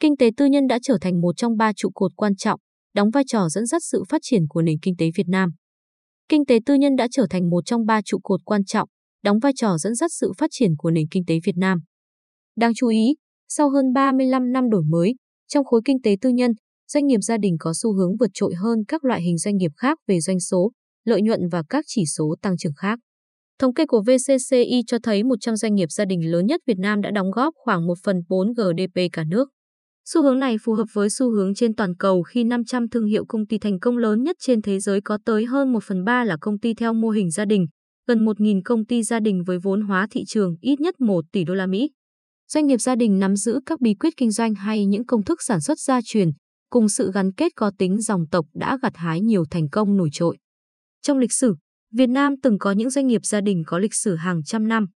Kinh tế tư nhân đã trở thành một trong ba trụ cột quan trọng, đóng vai trò dẫn dắt sự phát triển của nền kinh tế Việt Nam. Kinh tế tư nhân đã trở thành một trong ba trụ cột quan trọng, đóng vai trò dẫn dắt sự phát triển của nền kinh tế Việt Nam. Đáng chú ý, sau hơn 35 năm đổi mới, trong khối kinh tế tư nhân, doanh nghiệp gia đình có xu hướng vượt trội hơn các loại hình doanh nghiệp khác về doanh số, lợi nhuận và các chỉ số tăng trưởng khác. Thống kê của VCCI cho thấy 100 doanh nghiệp gia đình lớn nhất Việt Nam đã đóng góp khoảng 1/4 GDP cả nước. Xu hướng này phù hợp với xu hướng trên toàn cầu khi 500 thương hiệu công ty thành công lớn nhất trên thế giới có tới hơn 1/3 là công ty theo mô hình gia đình, gần 1.000 công ty gia đình với vốn hóa thị trường ít nhất 1 tỷ đô la Mỹ. Doanh nghiệp gia đình nắm giữ các bí quyết kinh doanh hay những công thức sản xuất gia truyền, cùng sự gắn kết có tính dòng tộc đã gặt hái nhiều thành công nổi trội. Trong lịch sử, Việt Nam từng có những doanh nghiệp gia đình có lịch sử hàng trăm năm.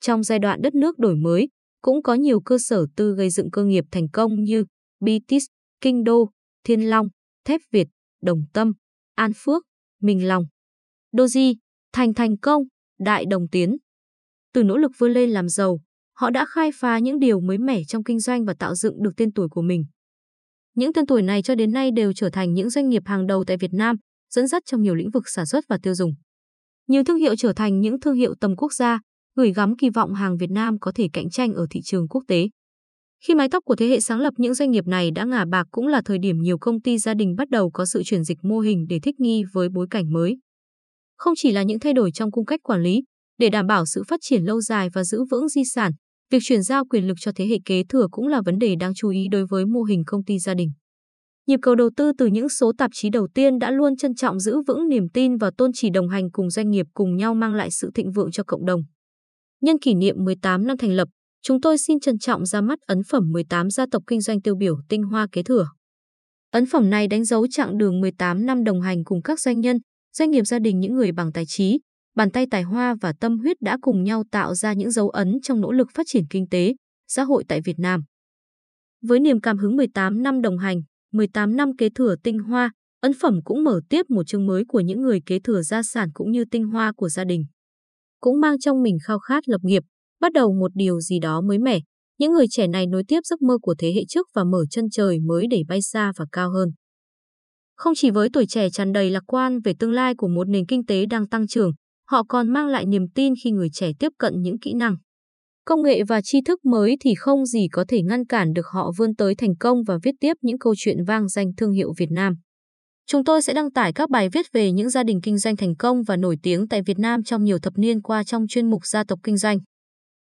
Trong giai đoạn đất nước đổi mới, cũng có nhiều cơ sở tư gây dựng cơ nghiệp thành công như Biti's, Kinh Đô, Thiên Long, Thép Việt, Đồng Tâm, An Phước, Minh Long, Doji, Thành Thành Công, Đại Đồng Tiến. Từ nỗ lực vươn lên làm giàu, họ đã khai phá những điều mới mẻ trong kinh doanh và tạo dựng được tên tuổi của mình. Những tên tuổi này cho đến nay đều trở thành những doanh nghiệp hàng đầu tại Việt Nam, dẫn dắt trong nhiều lĩnh vực sản xuất và tiêu dùng. Nhiều thương hiệu trở thành những thương hiệu tầm quốc gia, gửi gắm kỳ vọng hàng Việt Nam có thể cạnh tranh ở thị trường quốc tế. Khi mái tóc của thế hệ sáng lập những doanh nghiệp này đã ngả bạc cũng là thời điểm nhiều công ty gia đình bắt đầu có sự chuyển dịch mô hình để thích nghi với bối cảnh mới. Không chỉ là những thay đổi trong cung cách quản lý, để đảm bảo sự phát triển lâu dài và giữ vững di sản, việc chuyển giao quyền lực cho thế hệ kế thừa cũng là vấn đề đáng chú ý đối với mô hình công ty gia đình. Nhịp cầu đầu tư từ những số tạp chí đầu tiên đã luôn trân trọng giữ vững niềm tin và tôn chỉ đồng hành cùng doanh nghiệp cùng nhau mang lại sự thịnh vượng cho cộng đồng. Nhân kỷ niệm 18 năm thành lập, chúng tôi xin trân trọng ra mắt ấn phẩm 18 gia tộc kinh doanh tiêu biểu tinh hoa kế thừa. Ấn phẩm này đánh dấu chặng đường 18 năm đồng hành cùng các doanh nhân, doanh nghiệp gia đình những người bằng tài trí, bàn tay tài hoa và tâm huyết đã cùng nhau tạo ra những dấu ấn trong nỗ lực phát triển kinh tế, xã hội tại Việt Nam. Với niềm cảm hứng 18 năm đồng hành, 18 năm kế thừa tinh hoa, ấn phẩm cũng mở tiếp một chương mới của những người kế thừa gia sản cũng như tinh hoa của gia đình. Cũng mang trong mình khao khát lập nghiệp, bắt đầu một điều gì đó mới mẻ. Những người trẻ này nối tiếp giấc mơ của thế hệ trước và mở chân trời mới để bay xa và cao hơn. Không chỉ với tuổi trẻ tràn đầy lạc quan về tương lai của một nền kinh tế đang tăng trưởng, họ còn mang lại niềm tin khi người trẻ tiếp cận những kỹ năng, công nghệ và tri thức mới thì không gì có thể ngăn cản được họ vươn tới thành công và viết tiếp những câu chuyện vang danh thương hiệu Việt Nam. Chúng tôi sẽ đăng tải các bài viết về những gia đình kinh doanh thành công và nổi tiếng tại Việt Nam trong nhiều thập niên qua trong chuyên mục Gia tộc Kinh doanh.